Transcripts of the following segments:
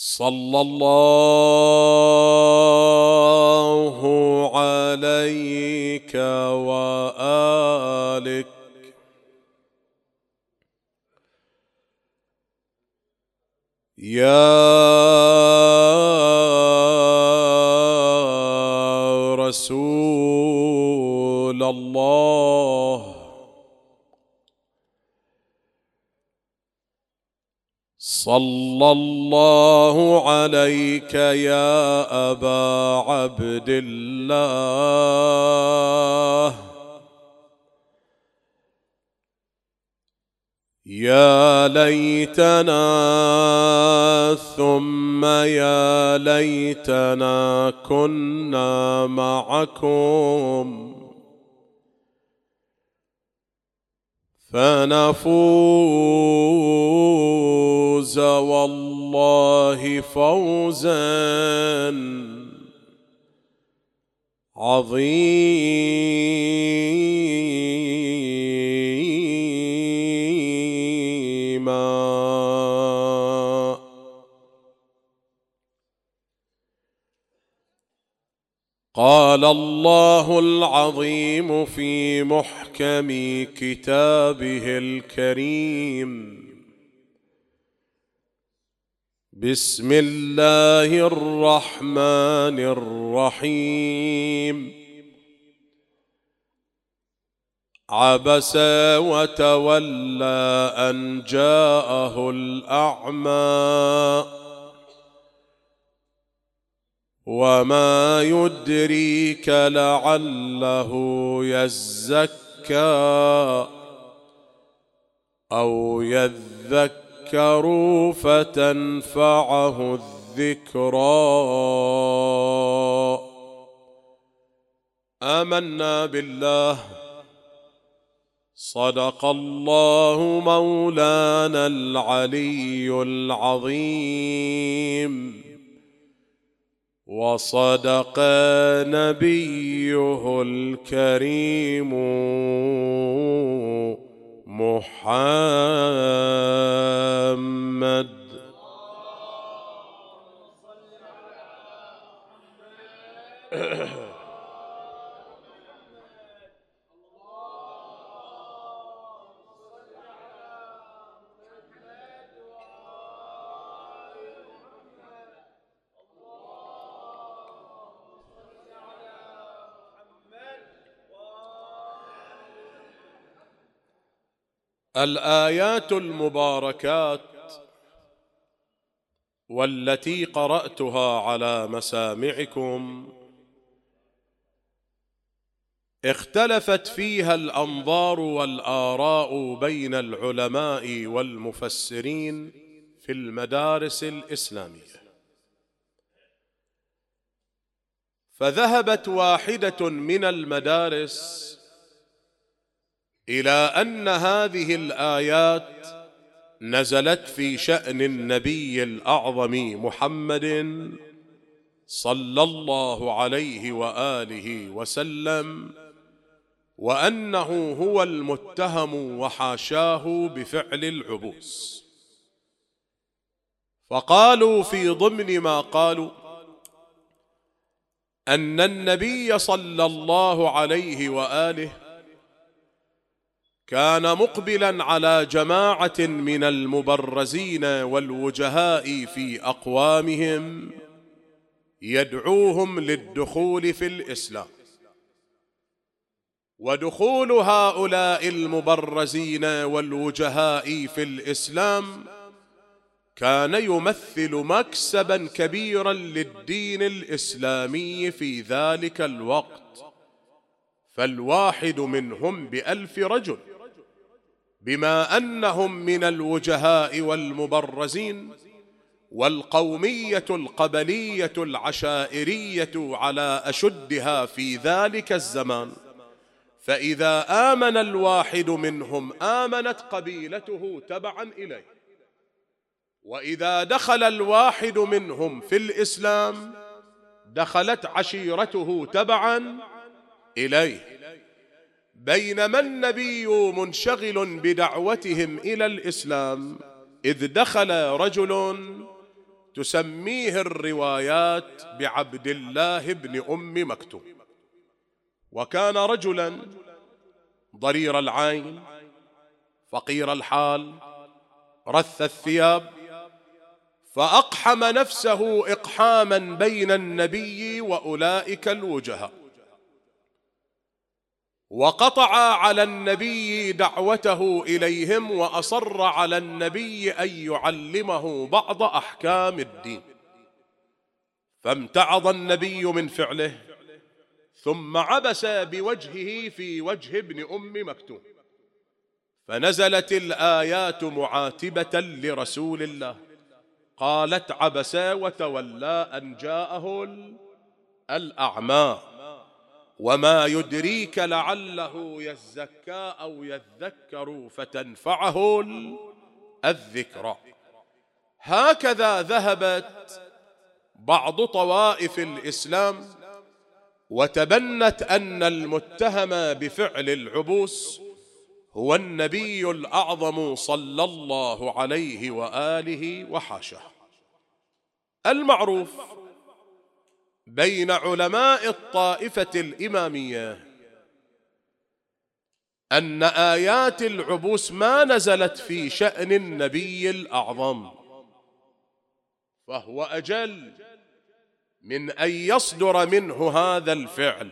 صلى الله عليك وآلك يا رسول الله صلى الله عليك يا أبا عبد الله يا ليتنا ثم يا ليتنا كنا معكم فنفوز والله فوزا عظيما قال الله العظيم في محكم كتابه الكريم بسم الله الرحمن الرحيم عبس وتولى أن جاءه الأعمى وما يدريك لعله يزكى أو يذكر فتنفعه الذكرى آمنا بالله صدق الله مولانا العلي العظيم وصدق نبيه الكريم محمد الآيات المباركات والتي قرأتها على مسامعكم اختلفت فيها الأنظار والآراء بين العلماء والمفسرين في المدارس الإسلامية، فذهبت واحدة من المدارس إلى أن هذه الآيات نزلت في شأن النبي الأعظم محمد صلى الله عليه وآله وسلم، وأنه هو المتهم وحاشاه بفعل العبوس. فقالوا في ضمن ما قالوا أن النبي صلى الله عليه وآله كان مقبلا على جماعة من المبرزين والوجهاء في أقوامهم يدعوهم للدخول في الإسلام، ودخول هؤلاء المبرزين والوجهاء في الإسلام كان يمثل مكسبا كبيرا للدين الإسلامي في ذلك الوقت، فالواحد منهم ب1000 رجل، بما أنهم من الوجهاء والمبرزين والقومية القبلية العشائرية على أشدها في ذلك الزمان، فإذا آمن الواحد منهم آمنت قبيلته تبعا إليه، وإذا دخل الواحد منهم في الإسلام دخلت عشيرته تبعا إليه، بينما النبي منشغل بدعوتهم إلى الإسلام إذ دخل رجل تسميه الروايات بعبد الله بن أم مكتوم، وكان رجلا ضرير العين فقير الحال رث الثياب، فأقحم نفسه إقحاما بين النبي وأولئك الوجهاء، وقطع على النبي دعوته إليهم، وأصر على النبي أن يعلمه بعض أحكام الدين، فامتعض النبي من فعله، ثم عبس بوجهه في وجه ابن أم مكتوم، فنزلت الآيات معاتبة لرسول الله، قالت: عبس وتولى أن جاءه الأعمى وما يدريك لعله يزكى أو يذكر فتنفعه الذكرى. هكذا ذهبت بعض طوائف الإسلام وتبنت أن المتهم بفعل العبوس هو النبي الأعظم صلى الله عليه وآله وحاشاه. المعروف بين علماء الطائفة الإمامية أن آيات العبوس ما نزلت في شأن النبي الأعظم، فهو أجل من أن يصدر منه هذا الفعل،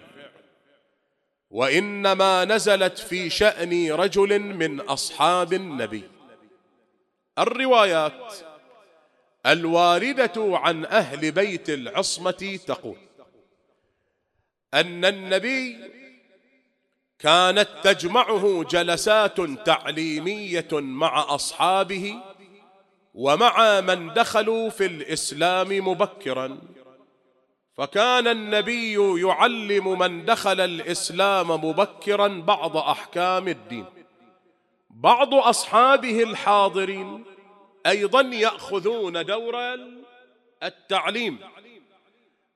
وإنما نزلت في شأن رجل من أصحاب النبي. الروايات الواردة عن أهل بيت العصمة تقول أن النبي كانت تجمعه جلسات تعليمية مع أصحابه ومع من دخلوا في الإسلام مبكرا، فكان النبي يعلم من دخل الإسلام مبكرا بعض أحكام الدين. بعض أصحابه الحاضرين أيضا يأخذون دور التعليم،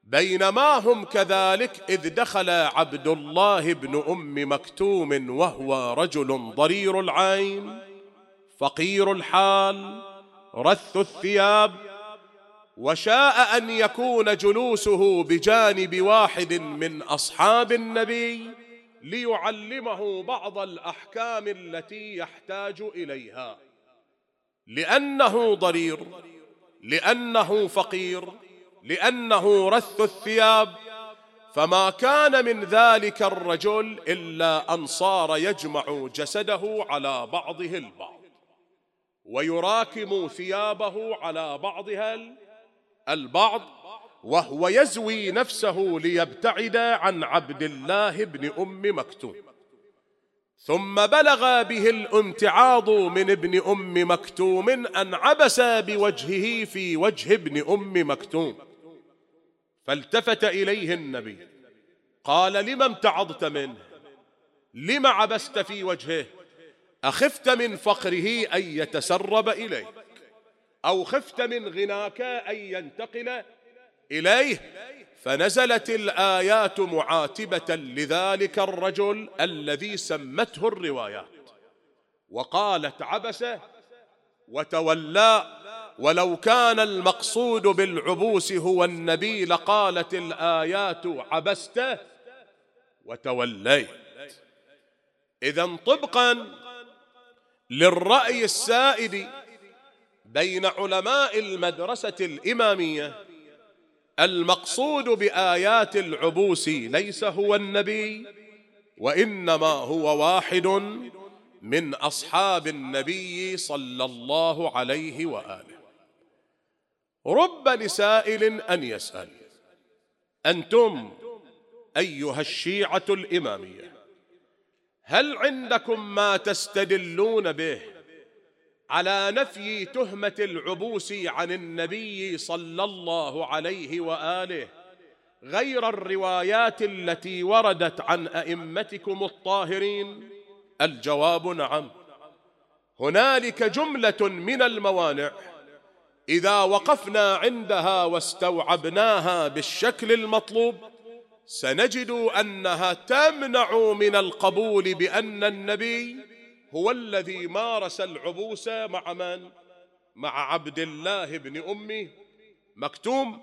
بينما هم كذلك إذ دخل عبد الله بن أم مكتوم وهو رجل ضرير العين فقير الحال رث الثياب، وشاء أن يكون جلوسه بجانب واحد من أصحاب النبي ليعلمه بعض الأحكام التي يحتاج إليها، لأنه ضرير، لأنه فقير، لأنه رث الثياب، فما كان من ذلك الرجل إلا أن صار يجمع جسده على بعضه البعض ويراكم ثيابه على بعضها البعض، وهو يزوي نفسه ليبتعد عن عبد الله بن أم مكتوم. ثم بلغ به الامتعاض من ابن أم مكتوم أن عبس بوجهه في وجه ابن أم مكتوم، فالتفت إليه النبي قال: لما امتعضت منه؟ لما عبست في وجهه؟ أخفت من فقره أن يتسرب إليه، أو خفت من غناك أن ينتقل إليه؟ فنزلت الآيات معاتبة لذلك الرجل الذي سمته الروايات، وقالت: عبس وتولى. ولو كان المقصود بالعبوس هو النبي لقالت الآيات: عبست وتوليت. إذن طبقا للرأي السائد بين علماء المدرسة الإمامية، المقصود بآيات العبوس ليس هو النبي، وإنما هو واحد من أصحاب النبي صلى الله عليه وآله. رب لسائل أن يسأل. أنتم أيها الشيعة الإمامية، هل عندكم ما تستدلون به على نفي تهمة العبوس عن النبي صلى الله عليه وآله غير الروايات التي وردت عن أئمتكم الطاهرين؟ الجواب نعم. هنالك جملة من الموانع إذا وقفنا عندها واستوعبناها بالشكل المطلوب سنجد أنها تمنع من القبول بأن النبي هو الذي مارس العبوس مع من؟ مع عبد الله بن أم مكتوم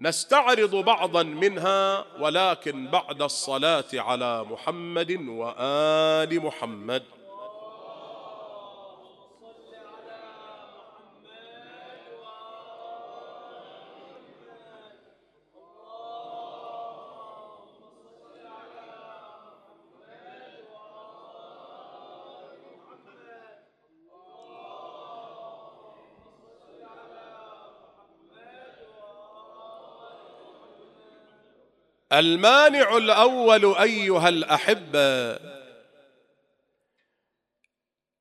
نستعرض بعضا منها ولكن بعد الصلاة على محمد وآل محمد. المانع الأول أيها الأحبة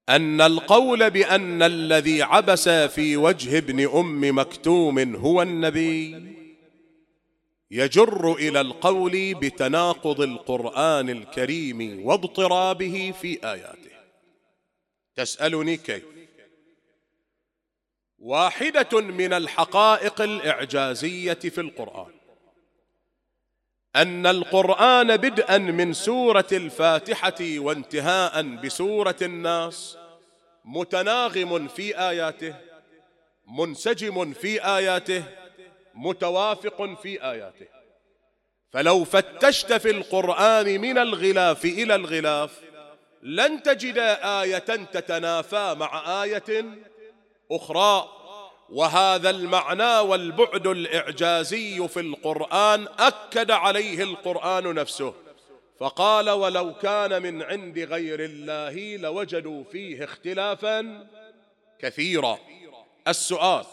أن القول بأن الذي عبس في وجه ابن أم مكتوم هو النبي يجر إلى القول بتناقض القرآن الكريم واضطرابه في آياته. تسألني كيف؟ واحدة من الحقائق الإعجازية في القرآن أن القرآن بدءا من سورة الفاتحة وانتهاء بسورة الناس متناغم في آياته، منسجم في آياته، متوافق في آياته. فلو فتشت في القرآن من الغلاف إلى الغلاف لن تجد آية تتنافى مع آية أخرى. وهذا المعنى والبعد الإعجازي في القرآن أكد عليه القرآن نفسه، فقال ولو كان من عند غير الله لوجدوا فيه اختلافا كثيرا. السؤال: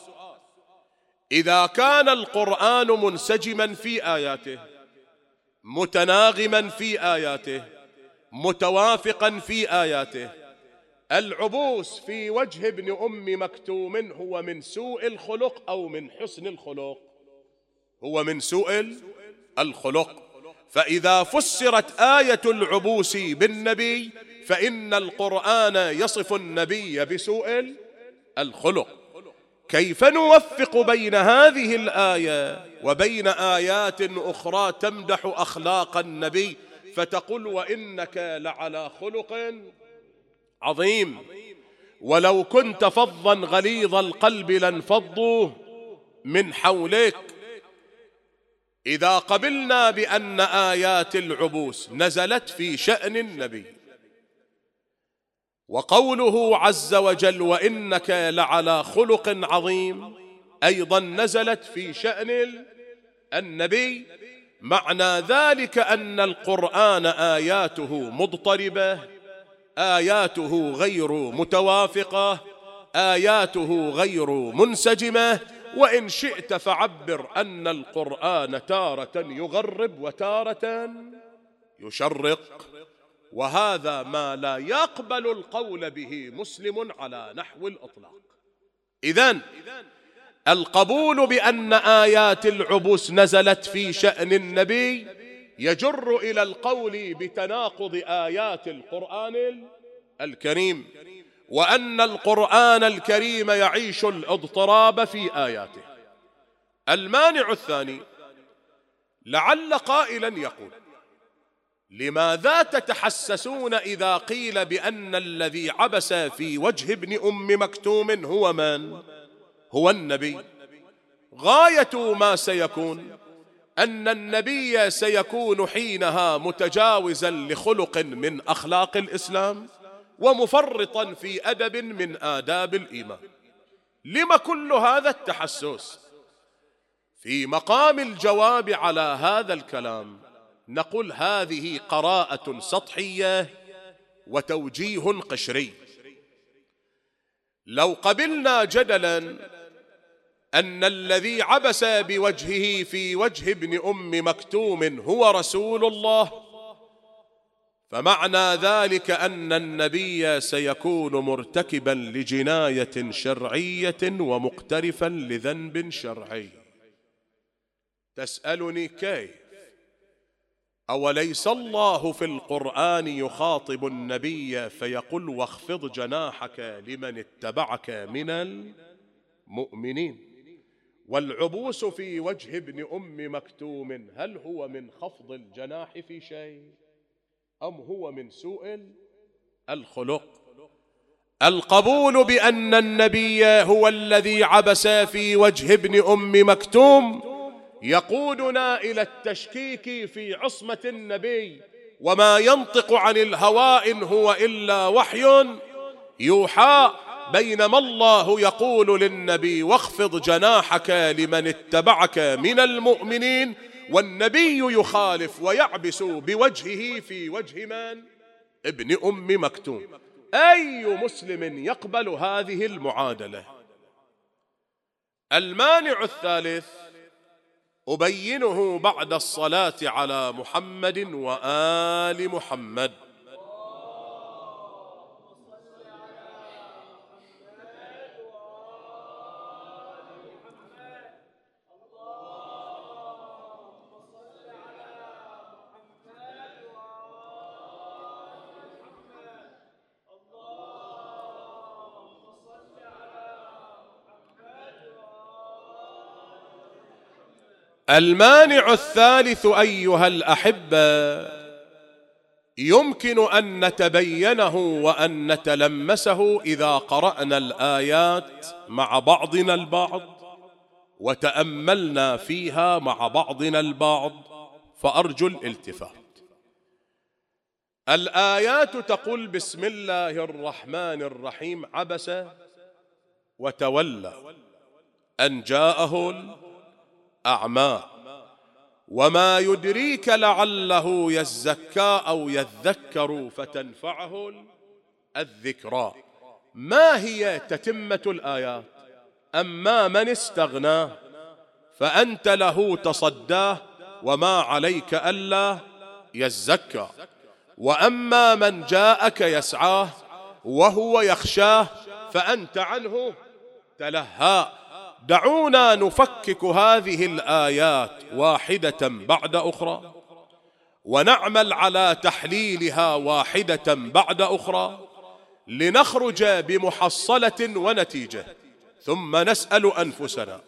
إذا كان القرآن منسجما في آياته، متناغما في آياته، متوافقا في آياته، العبوس في وجه ابن أم مكتوم هو من سوء الخلق أو من حسن الخلق؟ هو من سوء الخلق. فإذا فسرت آية العبوس بالنبي فإن القرآن يصف النبي بسوء الخلق. كيف نوفق بين هذه الآية وبين آيات أخرى تمدح أخلاق النبي فتقول وإنك لعلى خلق عظيم ولو كنت فظا غليظ القلب لانفضوا من حولك؟ إذا قبلنا بأن آيات العبوس نزلت في شأن النبي وقوله عز وجل وإنك لعلى خلق عظيم أيضا نزلت في شأن النبي، معنى ذلك أن القرآن آياته مضطربة، آياته غير متوافقة، آياته غير منسجمة. وإن شئت فعبر أن القرآن تارة يغرب وتارة يشرق، وهذا ما لا يقبل القول به مسلم على نحو الإطلاق. إذن القبول بأن آيات العبوس نزلت في شأن النبي يجر إلى القول بتناقض آيات القرآن الكريم، وأن القرآن الكريم يعيش الاضطراب في آياته. المانع الثاني: لعل قائلا يقول لماذا تتحسسون إذا قيل بأن الذي عبس في وجه ابن أم مكتوم هو من؟ هو النبي. غاية ما سيكون أن النبي سيكون حينها متجاوزا لخلق من أخلاق الإسلام ومفرطا في أدب من آداب الإيمان. لما كل هذا التحسس؟ في مقام الجواب على هذا الكلام نقول هذه قراءة سطحية وتوجيه قشري. لو قبلنا جدلا أن الذي عبس بوجهه في وجه ابن أم مكتوم هو رسول الله، فمعنى ذلك أن النبي سيكون مرتكبا لجناية شرعية ومقترفا لذنب شرعي. تسألني كيف؟ أوليس الله في القرآن يخاطب النبي فيقول واخفض جناحك لمن اتبعك من المؤمنين؟ والعبوس في وجه ابن أم مكتوم هل هو من خفض الجناح في شيء أم هو من سوء الخلق؟ القبول بأن النبي هو الذي عبس في وجه ابن أم مكتوم يقودنا إلى التشكيك في عصمة النبي، وما ينطق عن الهوى إن هو إلا وحي يوحى، بينما الله يقول للنبي واخفض جناحك لمن اتبعك من المؤمنين، والنبي يخالف ويعبس بوجهه في وجه من؟ ابن أم مكتوم. أي مسلم يقبل هذه المعادلة؟ المانع الثالث أبينه بعد الصلاة على محمد وآل محمد. المانع الثالث أيها الأحبة يمكن أن نتبينه وأن نتلمسه إذا قرأنا الآيات مع بعضنا البعض وتأملنا فيها مع بعضنا البعض، فأرجو الالتفات. الآيات تقول بسم الله الرحمن الرحيم عبس وتولى أن جاءه أعمى وما يدريك لعله يزكى أو يذكر فتنفعه الذكرى. ما هي تتمة الآيات؟ أما من استغناه فأنت له تصداه وما عليك ألا يزكى، وأما من جاءك يسعاه وهو يخشاه فأنت عنه تلهى. دعونا نفكك هذه الآيات واحدة بعد أخرى ونعمل على تحليلها واحدة بعد أخرى لنخرج بمحصلة ونتيجة، ثم نسأل أنفسنا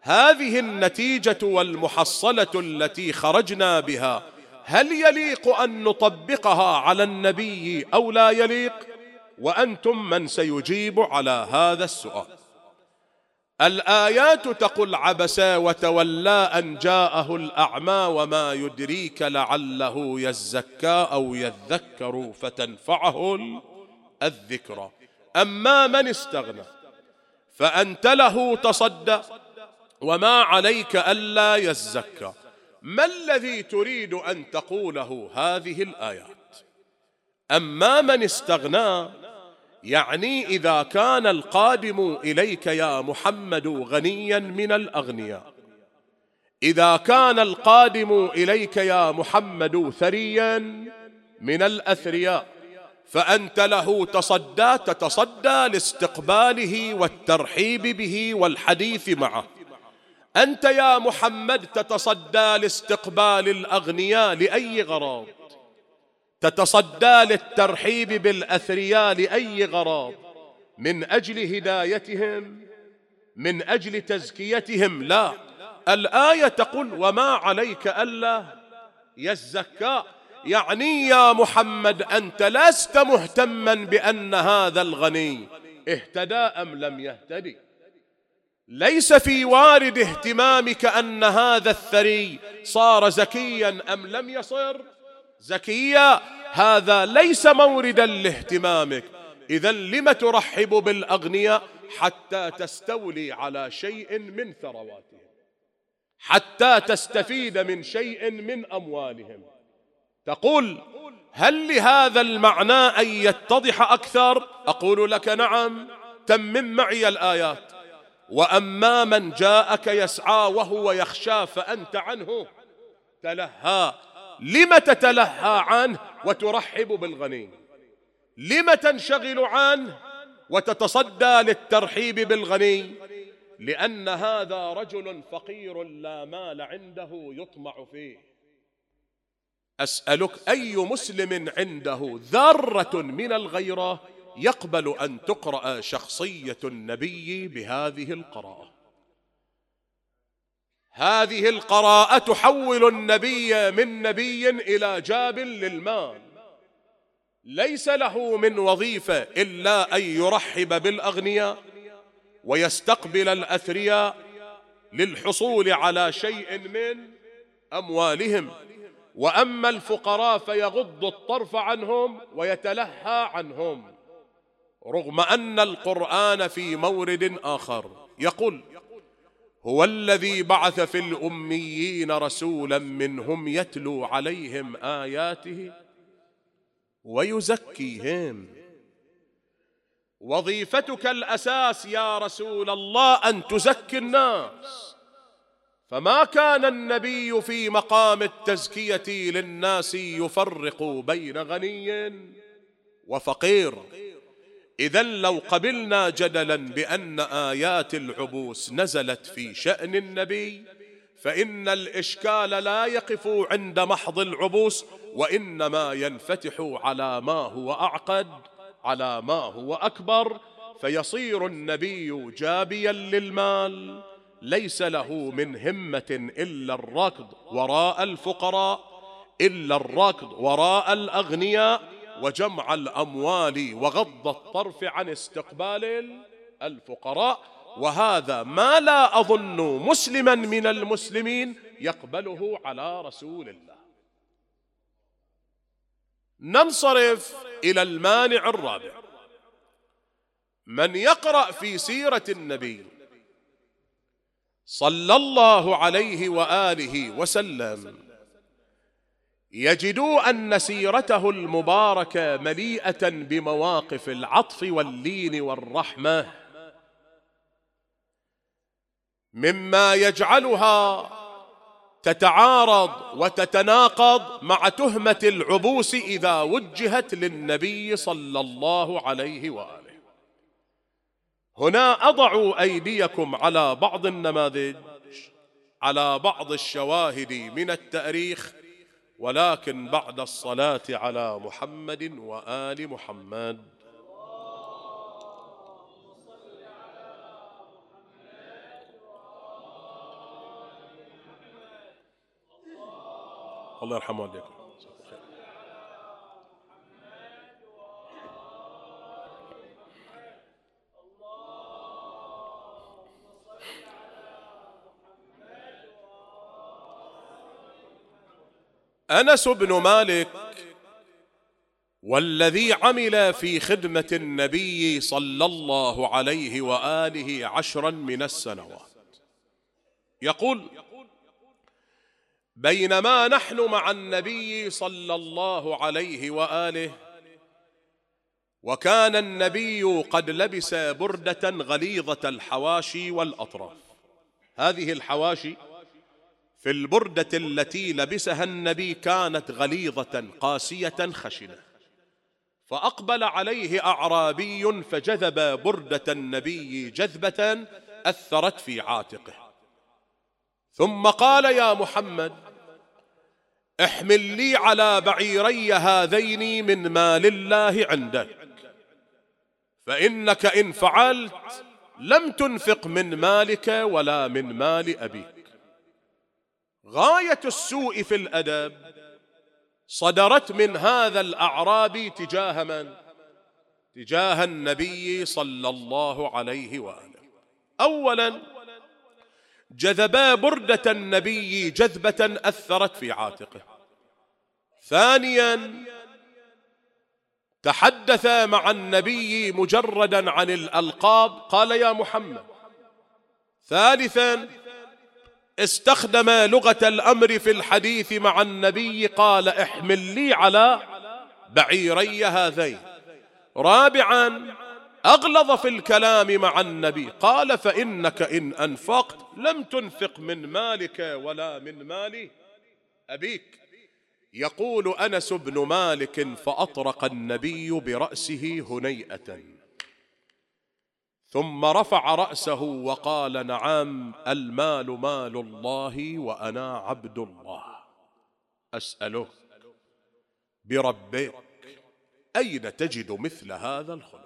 هذه النتيجة والمحصلة التي خرجنا بها هل يليق أن نطبقها على النبي أو لا يليق؟ وأنتم من سيجيب على هذا السؤال. الآيات تقول عبس وتولى أن جاءه الأعمى وما يدريك لعله يزكى أو يذكر فتنفعه الذكرى، أما من استغنى فأنت له تصدى وما عليك ألا يزكى. ما الذي تريد أن تقوله هذه الآيات؟ أما من استغنى يعني إذا كان القادم إليك يا محمد غنيا من الأغنياء، إذا كان القادم إليك يا محمد ثريا من الأثرياء فأنت له تصدى، تتصدى لاستقباله والترحيب به والحديث معه. أنت يا محمد تتصدى لاستقبال الأغنياء لأي غرض؟ تتصدى للترحيب بالأثرياء لأي غرض؟ من أجل هدايتهم؟ من أجل تزكيتهم؟ لا، الآية تقول وما عليك ألا يزكى، يعني يا محمد أنت لست مهتما بأن هذا الغني اهتدى أم لم يهتدي، ليس في وارد اهتمامك أن هذا الثري صار زكيا أم لم يصر زكية، هذا ليس موردا لاهتمامك، إذن لم ترحب بالأغنياء؟ حتى تستولي على شيء من ثرواتهم، حتى تستفيد من شيء من أموالهم. تقول هل لهذا المعنى أن يتضح أكثر؟ أقول لك نعم، تمم معي الآيات. وأما من جاءك يسعى وهو يخشى فأنت عنه تلهى. لم تتلهى عنه وترحب بالغني؟ لم تنشغل عنه وتتصدى للترحيب بالغني؟ لأن هذا رجل فقير لا مال عنده يطمع فيه. أسألك أي مسلم عنده ذرة من الغيرة يقبل أن تقرأ شخصية النبي بهذه القراءة؟ هذه القراءة تحول النبي من نبي إلى جاب للمال، ليس له من وظيفة إلا أن يرحب بالأغنياء ويستقبل الأثرياء للحصول على شيء من أموالهم، وأما الفقراء فيغض الطرف عنهم ويتلهى عنهم، رغم أن القرآن في مورد آخر يقول: هو الذي بعث في الأميين رسولا منهم يتلو عليهم آياته ويزكيهم. وظيفتك الأساس يا رسول الله أن تزكي الناس، فما كان النبي في مقام التزكية للناس يفرق بين غني وفقير. إذن لو قبلنا جدلا بأن آيات العبوس نزلت في شأن النبي، فإن الإشكال لا يقف عند محض العبوس، وإنما ينفتح على ما هو أعقد، على ما هو أكبر، فيصير النبي جابيا للمال، ليس له من همة إلا الركض وراء الفقراء، إلا الركض وراء الأغنياء وجمع الأموال وغض الطرف عن استقبال الفقراء. وهذا ما لا أظن مسلما من المسلمين يقبله على رسول الله. ننصرف إلى المانع الرابع. من يقرأ في سيرة النبي صلى الله عليه وآله وسلم يجد أن سيرته المباركة مليئة بمواقف العطف واللين والرحمة، مما يجعلها تتعارض وتتناقض مع تهمة العبوس إذا وجهت للنبي صلى الله عليه وآله. هنا أضعوا أيديكم على بعض النماذج، على بعض الشواهد من التاريخ، ولكن بعد الصلاة على محمد وآل محمد. الله يرحمه عليكم. أنس بن مالك والذي عمل في خدمة النبي صلى الله عليه وآله 10 من السنوات يقول: بينما نحن مع النبي صلى الله عليه وآله، وكان النبي قد لبس بردة غليظة الحواشي والأطراف. هذه الحواشي في البردة التي لبسها النبي كانت غليظة قاسية خشنة، فأقبل عليه أعرابي فجذب بردة النبي جذبة أثرت في عاتقه، ثم قال: يا محمد، احمل لي على بعيري هذين من مال الله عندك، فإنك إن فعلت لم تنفق من مالك ولا من مال أبيك. غاية السوء في الأدب صدرت من هذا الأعرابي تجاه من؟ تجاه النبي صلى الله عليه وآله. أولا، جذبا بردة النبي جذبة أثرت في عاتقه. ثانيا، تحدث مع النبي مجردا عن الألقاب، قال: يا محمد. ثالثا، استخدم لغة الأمر في الحديث مع النبي، قال: احمل لي على بعيري هذين. رابعا، أغلظ في الكلام مع النبي، قال: فإنك إن أنفقت لم تنفق من مالك ولا من مال أبيك. يقول أنس بن مالك: فأطرق النبي برأسه هنيئة، ثم رفع رأسه وقال: نعم، المال مال الله وأنا عبد الله، أسألك بربك أين تجد مثل هذا الخلق؟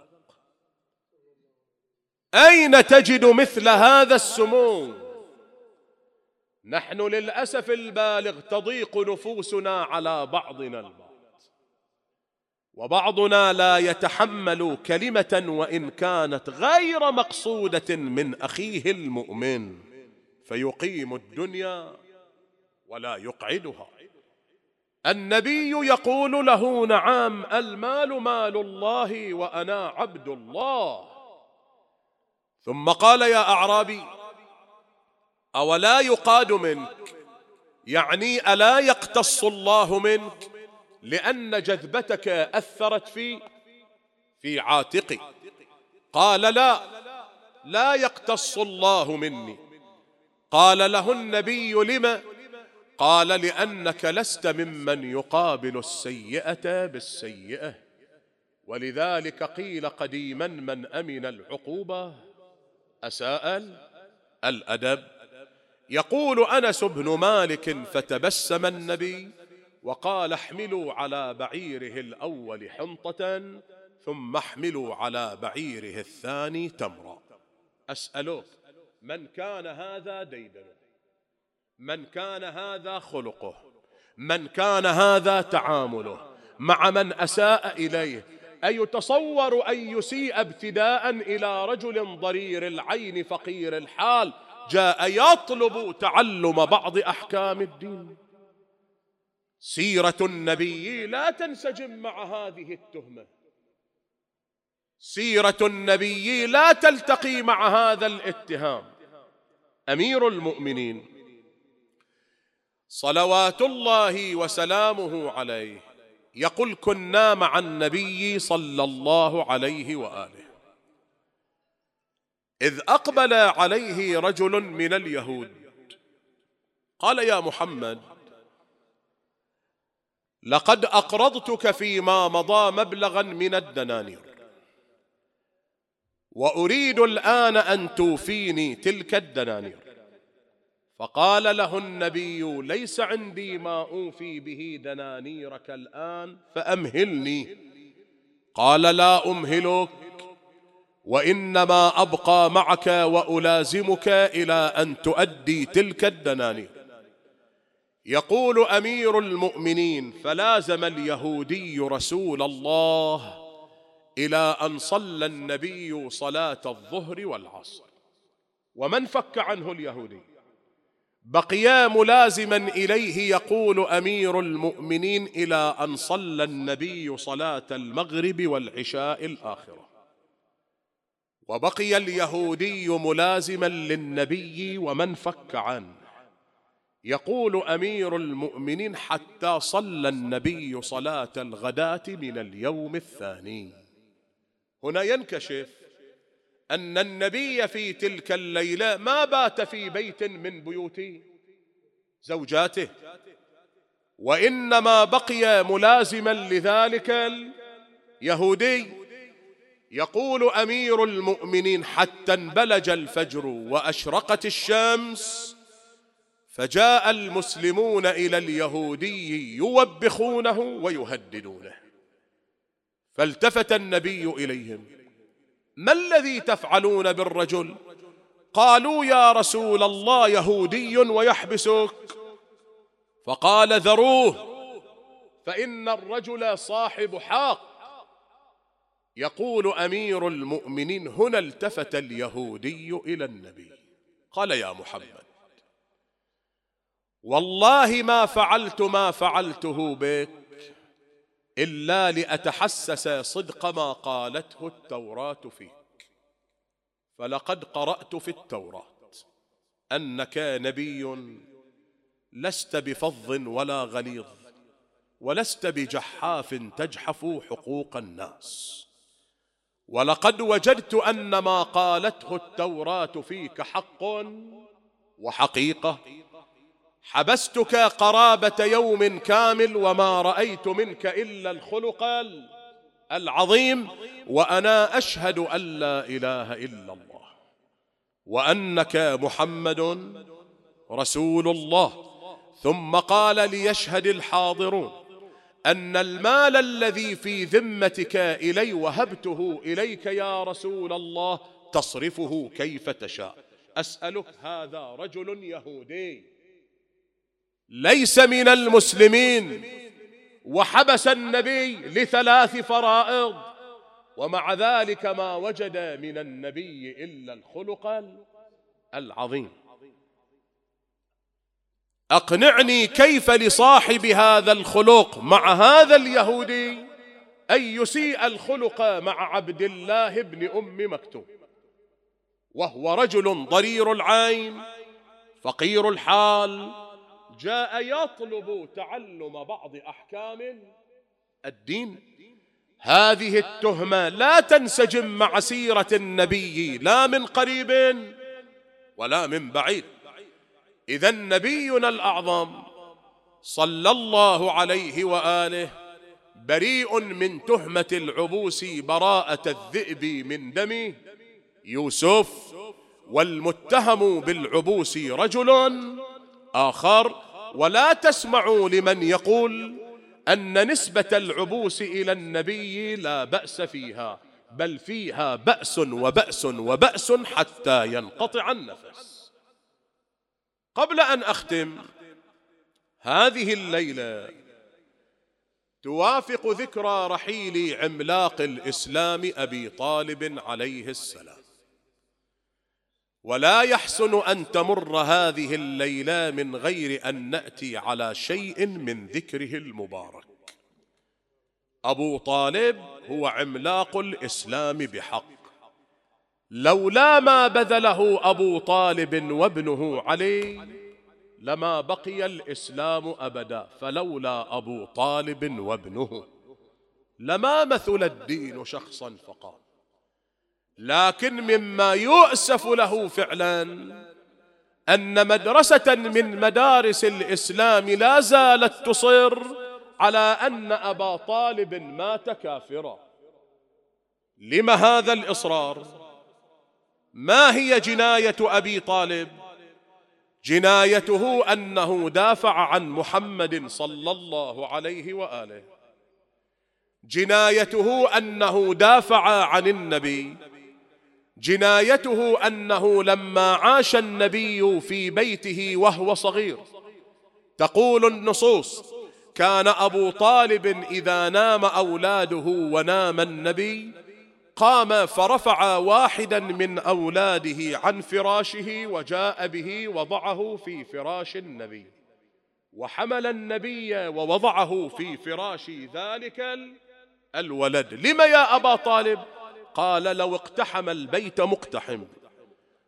أين تجد مثل هذا السمو؟ نحن للأسف البالغ تضيق نفوسنا على بعضنا البعض، وبعضنا لا يتحمل كلمة وإن كانت غير مقصودة من أخيه المؤمن فيقيم الدنيا ولا يقعدها. النبي يقول له: نعم، المال مال الله وأنا عبد الله. ثم قال: يا أعرابي، أولا يقاد منك؟ يعني ألا يقتص الله منك؟ لأن جذبتك أثرت في عاتقي. قال: لا يقتص الله مني. قال له النبي: لما؟ قال: لأنك لست ممن يقابل السيئة بالسيئة، ولذلك قيل قديما: من أمن العقوبة أساء الأدب. يقول أنس بن مالك: فتبسم النبي وقال: احملوا على بعيره الأول حنطة، ثم احملوا على بعيره الثاني تمرا. أسألك، من كان هذا ديدنه؟ من كان هذا خلقه؟ من كان هذا تعامله مع من أساء إليه؟ أيتصور أن يسيء ابتداء إلى رجل ضرير العين فقير الحال جاء يطلب تعلم بعض أحكام الدين؟ سيرة النبي لا تنسجم مع هذه التهمة، سيرة النبي لا تلتقي مع هذا الاتهام. أمير المؤمنين صلوات الله وسلامه عليه يقول: كنا مع النبي صلى الله عليه وآله إذ أقبل عليه رجل من اليهود قال: يا محمد، لقد أقرضتك فيما مضى مبلغا من الدنانير، وأريد الآن أن توفيني تلك الدنانير. فقال له النبي: ليس عندي ما أوفي به دنانيرك الآن، فأمهلني. قال: لا أمهلك، وإنما أبقى معك وألازمك إلى أن تؤدي تلك الدنانير. يقول أمير المؤمنين: فلازم اليهودي رسول الله إلى أن صلى النبي صلاة الظهر والعصر، ومن فك عنه اليهودي بقيا ملازما إليه. يقول أمير المؤمنين: إلى أن صلى النبي صلاة المغرب والعشاء الآخرة، وبقي اليهودي ملازما للنبي ومن فك عنه. يقول أمير المؤمنين: حتى صلى النبي صلاة الغداة من اليوم الثاني. هنا ينكشف أن النبي في تلك الليلة ما بات في بيت من بيوت زوجاته، وإنما بقي ملازما لذلك اليهودي. يقول أمير المؤمنين: حتى انبلج الفجر وأشرقت الشمس، فجاء المسلمون إلى اليهودي يوبخونه ويهددونه. فالتفت النبي إليهم: ما الذي تفعلون بالرجل؟ قالوا: يا رسول الله، يهودي ويحبسك. فقال: ذروه، فإن الرجل صاحب حق. يقول أمير المؤمنين: هنا التفت اليهودي إلى النبي قال: يا محمد، والله ما فعلت ما فعلته بك إلا لأتحسس صدق ما قالته التوراة فيك، فلقد قرأت في التوراة أنك نبي لست بفظ ولا غليظ، ولست بجحاف تجحف حقوق الناس، ولقد وجدت أن ما قالته التوراة فيك حق وحقيقة. حبستك قرابة يوم كامل وما رأيت منك إلا الخلق العظيم، وأنا أشهد أن لا إله إلا الله وأنك محمد رسول الله. ثم قال: ليشهد الحاضرون أن المال الذي في ذمتك إلي وهبته إليك يا رسول الله تصرفه كيف تشاء. أسألك، هذا رجل يهودي ليس من المسلمين، وحبس النبي لثلاث فرائض، ومع ذلك ما وجد من النبي إلا الخلق العظيم. أقنعني كيف لصاحب هذا الخلق مع هذا اليهودي أن يسيء الخلق مع عبد الله بن أم مكتوم، وهو رجل ضرير العين فقير الحال، جاء يطلب تعلم بعض أحكام الدين. هذه التهمة لا تنسجم مع سيرة النبي لا من قريب ولا من بعيد. إذن نبينا الأعظم صلى الله عليه وآله بريء من تهمة العبوس براءة الذئب من دم يوسف، والمتهم بالعبوس رجل آخر. ولا تسمعوا لمن يقول أن نسبة العبوس إلى النبي لا بأس فيها، بل فيها بأس وبأس وبأس حتى ينقطع النفس. قبل أن أختم، هذه الليلة توافق ذكرى رحيل عملاق الإسلام أبي طالب عليه السلام، ولا يحسن أن تمر هذه الليلة من غير أن نأتي على شيء من ذكره المبارك. أبو طالب هو عملاق الإسلام بحق، لولا ما بذله أبو طالب وابنه علي لما بقي الإسلام أبدا، فلولا أبو طالب وابنه لما مثل الدين شخصا فقال. لكن مما يؤسف له فعلا أن مدرسة من مدارس الإسلام لا زالت تصر على أن أبا طالب مات كافرا. لما هذا الإصرار؟ ما هي جناية أبي طالب؟ جنايته أنه دافع عن محمد صلى الله عليه وآله، جنايته أنه دافع عن النبي، جنايته أنه لما عاش النبي في بيته وهو صغير، تقول النصوص كان أبو طالب إذا نام أولاده ونام النبي قام فرفع واحدا من أولاده عن فراشه وجاء به وضعه في فراش النبي، وحمل النبي ووضعه في فراش ذلك الولد. لما يا أبا طالب؟ قال لو اقتحم البيت مقتحم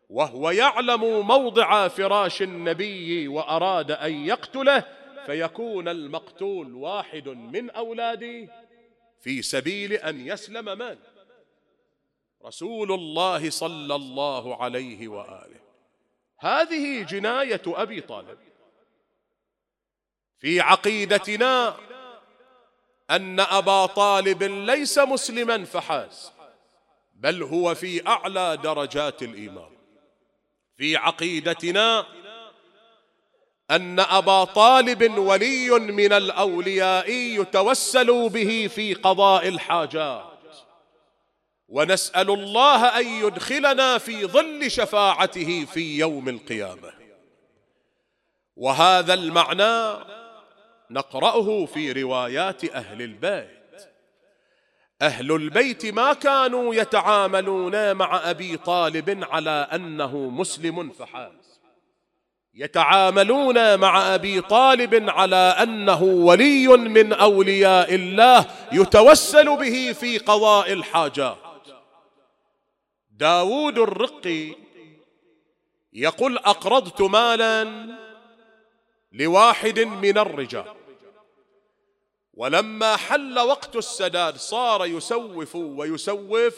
وهو يعلم موضع فراش النبي وأراد أن يقتله فيكون المقتول واحد من أولادي في سبيل أن يسلم مال رسول الله صلى الله عليه وآله. هذه جناية أبي طالب. في عقيدتنا أن أبا طالب ليس مسلما فحسب، بل هو في أعلى درجات الإيمان. في عقيدتنا أن أبا طالب ولي من الأولياء يتوسل به في قضاء الحاجات، ونسأل الله أن يدخلنا في ظل شفاعته في يوم القيامة. وهذا المعنى نقرأه في روايات أهل البيت. أهل البيت ما كانوا يتعاملون مع أبي طالب على أنه مسلم فحسب، يتعاملون مع أبي طالب على أنه ولي من أولياء الله يتوسل به في قضاء الحاجات. داود الرقي يقول أقرضت مالا لواحد من الرجال، ولما حل وقت السداد صار يسوف ويسوف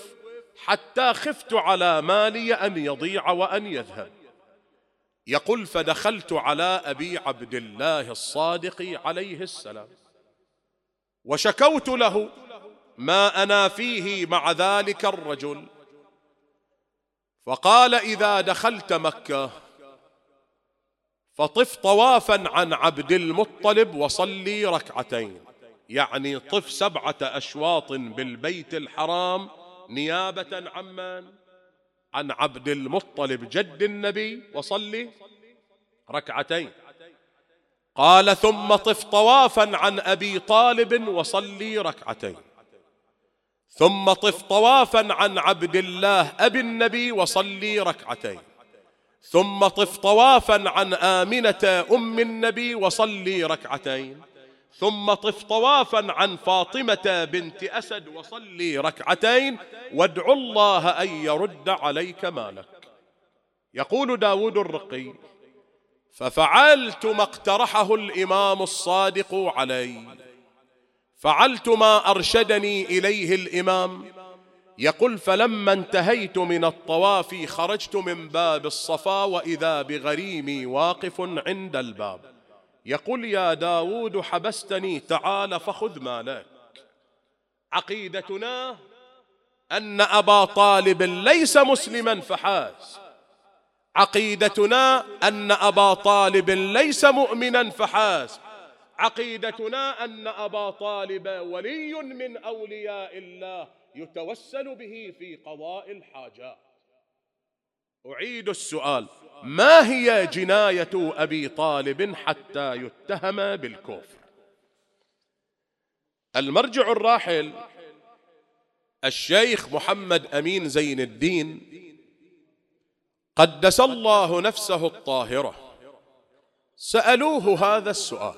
حتى خفت على مالي أن يضيع وأن يذهب. يقول فدخلت على أبي عبد الله الصادق عليه السلام وشكوت له ما أنا فيه مع ذلك الرجل، فقال إذا دخلت مكة فطف طوافا عن عبد المطلب وصلي ركعتين، يعني طف 7 أشواط بالبيت الحرام نيابة عمن؟ عن عبد المطلب جد النبي، وصلي ركعتين. قال ثم طف طوافا عن أبي طالب وصلي ركعتين، ثم طف طوافا عن عبد الله أبي النبي وصلي ركعتين، ثم طف طوافا عن آمنة أم النبي وصلي ركعتين، ثم طف طوافا عن فاطمة بنت أسد وصلي ركعتين، وادع الله أن يرد عليك مالك. يقول داود الرقي: ففعلت ما اقترحه الإمام الصادق علي، فعلت ما أرشدني إليه الإمام. يقول: فلما انتهيت من الطواف خرجت من باب الصفا وإذا بغريمي واقف عند الباب يقول: يا داود حبستني، تعال فخذ مالك. عقيدتنا أن أبا طالب ليس مسلما فحسب، عقيدتنا أن أبا طالب ليس مؤمنا فحسب، عقيدتنا أن أبا طالب ولي من أولياء الله يتوسل به في قضاء الحاجات. أعيد السؤال: ما هي جناية أبي طالب حتى يتهم بالكفر؟ المرجع الراحل الشيخ محمد أمين زين الدين قدس الله نفسه الطاهرة، سألوه هذا السؤال: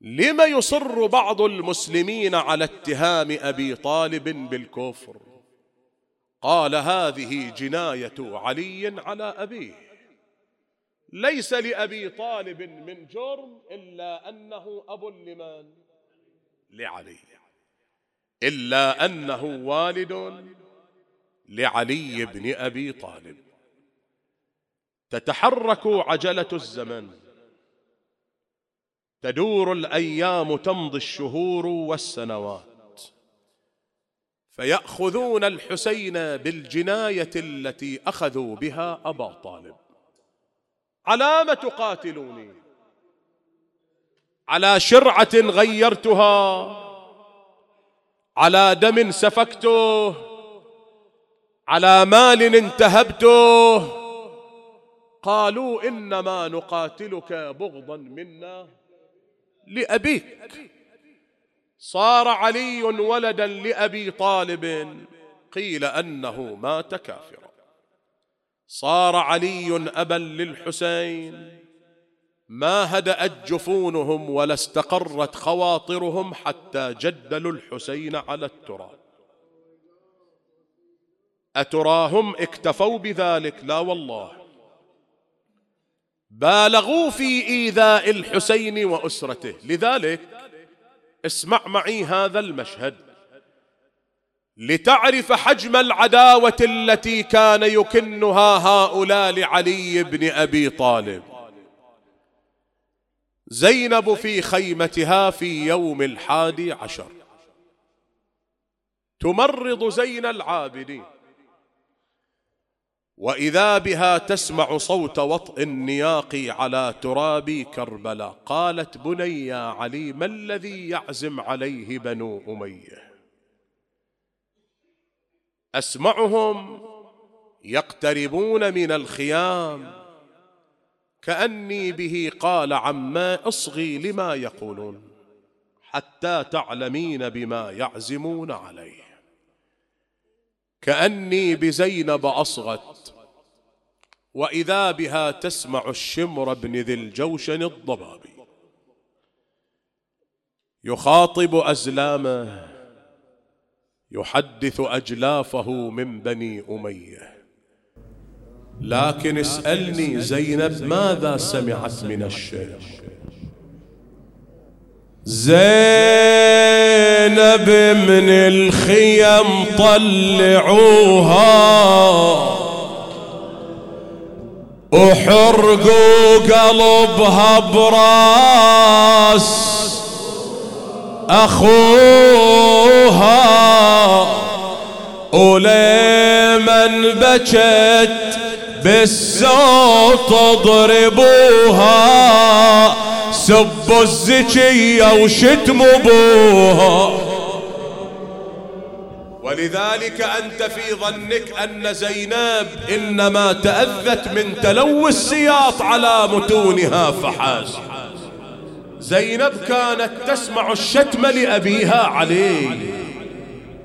لم يصر بعض المسلمين على اتهام أبي طالب بالكفر؟ قال: هذه جناية علي على أبيه، ليس لأبي طالب من جرم إلا أنه أب لمن؟ لعلي، إلا أنه والد لعلي بن أبي طالب. تتحرك عجلة الزمن، تدور الأيام، تمضي الشهور والسنوات، فيأخذون الحسين بالجناية التي أخذوا بها أبا طالب. على ما تقاتلوني؟ على شرعة غيرتها، على دم سفكته، على مال انتهبته. قالوا: إنما نقاتلك بغضا منا لأبيك. صار علي ولدا لأبي طالب، قيل أنه مات كافرا. صار علي أبا للحسين، ما هدأت جفونهم ولا استقرت خواطرهم حتى جدلوا الحسين على التراب. أتراهم اكتفوا بذلك؟ لا والله، بالغوا في إيذاء الحسين وأسرته. لذلك اسمع معي هذا المشهد لتعرف حجم العداوة التي كان يكنها هؤلاء لعلي بن أبي طالب. زينب في خيمتها في يوم 11 تمرض زين العابدين، وإذا بها تسمع صوت وطء النياق على تراب كربلاء. قالت: بني يا علي، ما الذي يعزم عليه بنو أمية؟ أسمعهم يقتربون من الخيام، كأني به قال: عما أصغي لما يقولون حتى تعلمين بما يعزمون عليه. كأني بزينب أصغت، وإذا بها تسمع الشمر بن ذي الجوشن الضبابي يخاطب أزلامه، يحدث أجلافه من بني أمية. لكن اسألني زينب ماذا سمعت من الشعر. زينب من الخيم طلعوها وحرقوا قلبها براس أخوها، ولمن بكت بالصوت ضربوها، سبوا الزكية وشتموا بوها. ولذلك أنت في ظنك أن زينب إنما تأذت من تلوث السياط على متونها فحسب. زينب كانت تسمع الشتم لأبيها علي،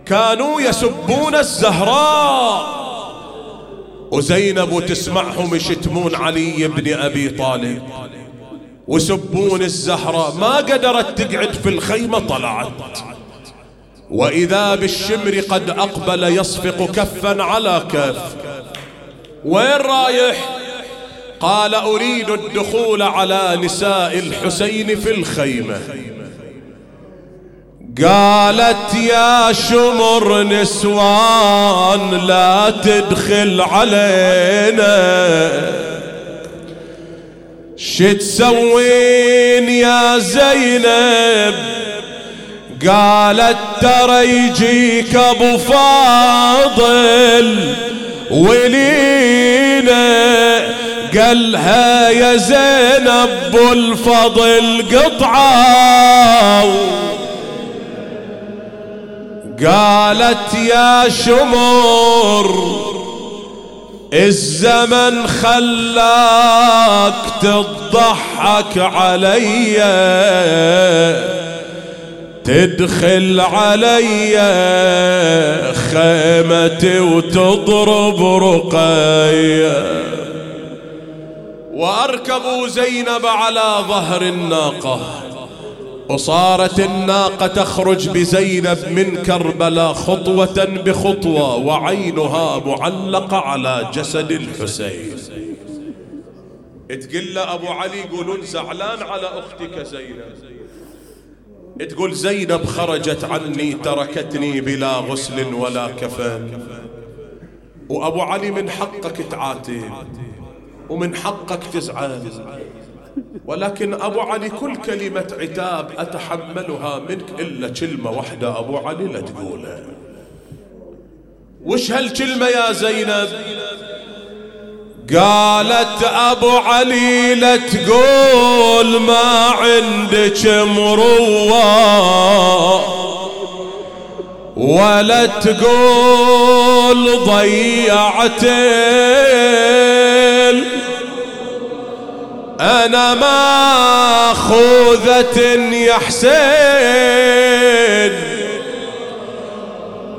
كانوا يسبون الزهراء وزينب تسمعهم يشتمون علي بن أبي طالب وسبون الزهراء، ما قدرت تقعد في الخيمة طلعت، وإذا بالشمر قد أقبل يصفق كفا على كف. وين رايح؟ قال أريد الدخول على نساء الحسين في الخيمة. قالت يا شمر نسوان لا تدخل علينا، شتسوين يا زينب؟ قالت ترى يجيك ابو فاضل ولينا. قالها يا زينب ابو الفضل قطعه. قالت يا شمر الزمن خلاك تضحك علي، تدخل علي خيمتي وتضرب رقي. وأركبوا زينب على ظهر الناقة، وصارت الناقة تخرج بزينب من كربلاء خطوة بخطوة، وعينها معلقة على جسد الحسين. تقول له أبو علي يقولون زعلان على أختك زينب، تقول زينب خرجت عني تركتني بلا غسل ولا كفن. وأبو علي من حقك تعاتب ومن حقك تزعل، ولكن أبو علي كل كلمة عتاب أتحملها منك إلا كلمة واحدة أبو علي لا تقولها. وش هالكلمة يا زينب؟ قالت أبو علي لا تقول ما عندك مروة، ولا تقول ضيعتين، أنا ما خوذة يا حسين.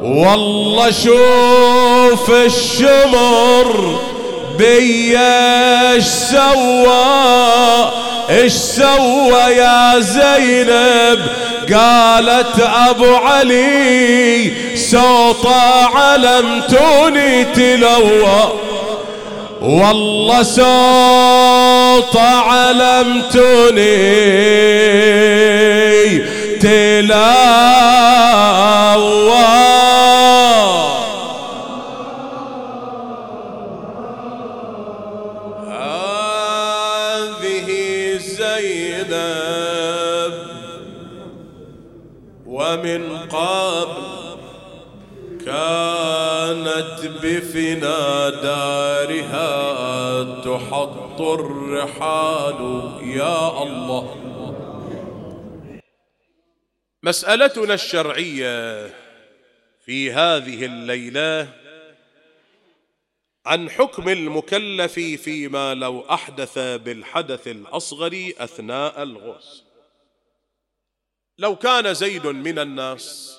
والله شوف الشمر بي اش سوى، اش سوى يا زينب؟ قالت أبو علي سوطى علمتوني تلوى، والله صوت علمتني تلاوى. هذه زينب ومن قبل كانت بفنا دارها تحط الرحال. يا الله، مسألتنا الشرعية في هذه الليلة عن حكم المكلف فيما لو أحدث بالحدث الأصغر أثناء الغسل. لو كان زيد من الناس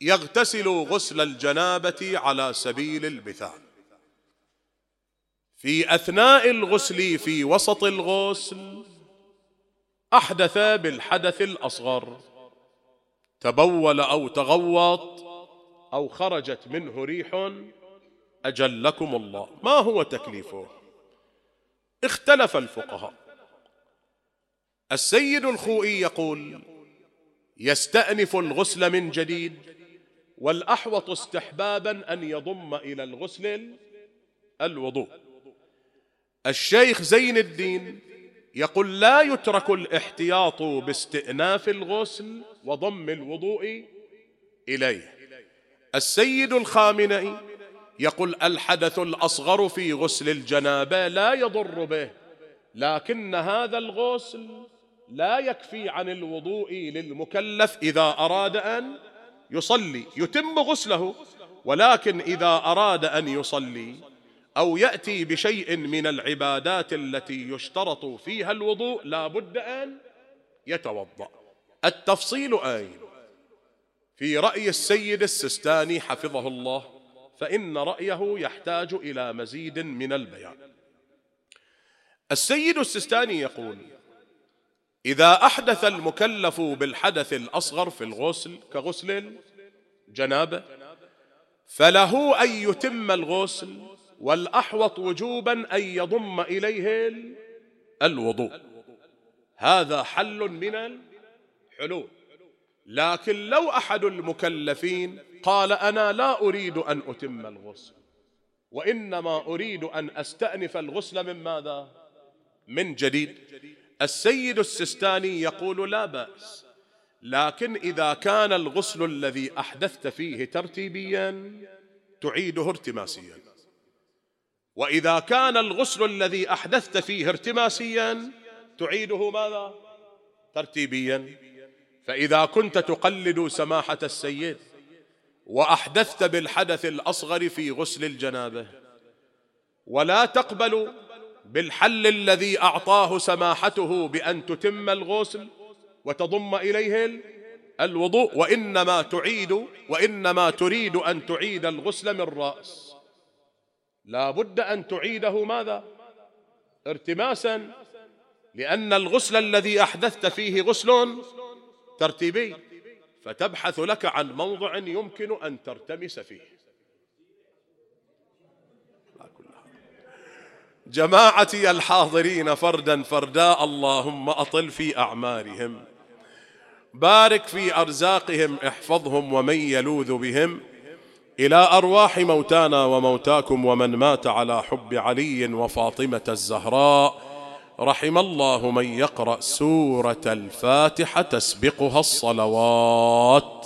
يغتسل غسل الجنابة على سبيل المثال، في أثناء الغسل في وسط الغسل أحدث بالحدث الأصغر، تبول أو تغوط أو خرجت منه ريح، أجلكم الله. ما هو تكليفه؟ اختلف الفقهاء. السيد الخوئي يقول يستأنف الغسل من جديد، والأحوط استحبابا أن يضم إلى الغسل الوضوء. الشيخ زين الدين يقول لا يترك الاحتياط باستئناف الغسل وضم الوضوء إليه. السيد الخامنئي يقول الحدث الأصغر في غسل الجنابة لا يضر به، لكن هذا الغسل لا يكفي عن الوضوء للمكلف إذا أراد أن يصلي يتم غسله، ولكن إذا أراد أن يصلي أو يأتي بشيء من العبادات التي يشترط فيها الوضوء لا بد أن يتوضأ. التفصيل آين. في رأي السيد السستاني حفظه الله، فإن رأيه يحتاج إلى مزيد من البيان. السيد السستاني يقول: إذا أحدث المكلف بالحدث الأصغر في الغسل كغسل الجنابة فله أن يتم الغسل، والأحوط وجوبا أن يضم إليه الوضوء. هذا حل من الحلول. لكن لو أحد المكلفين قال: أنا لا أريد أن أتم الغسل، وإنما أريد أن أستأنف الغسل من ماذا؟ من جديد. السيد السستاني يقول: لا بأس، لكن إذا كان الغسل الذي أحدثت فيه ترتيبيا تعيده ارتماسيا، وإذا كان الغسل الذي أحدثت فيه ارتماسيا تعيده ماذا؟ ترتيبيا. فإذا كنت تقلد سماحة السيد وأحدثت بالحدث الأصغر في غسل الجنابة ولا تقبل بالحل الذي أعطاه سماحته بأن تتم الغسل وتضم إليه الوضوء، وإنما تريد أن تعيد الغسل من الرأس، لا بد أن تعيده ماذا؟ ارتماسا، لأن الغسل الذي أحدثت فيه غسل ترتيبي، فتبحث لك عن موضع يمكن أن ترتمس فيه. جماعتي الحاضرين فردا فردا، اللهم أطل في أعمارهم، بارك في أرزاقهم، احفظهم ومن يلوذ بهم، إلى أرواح موتانا وموتاكم ومن مات على حب علي وفاطمة الزهراء. رحم الله من يقرأ سورة الفاتحة تسبقها الصلوات.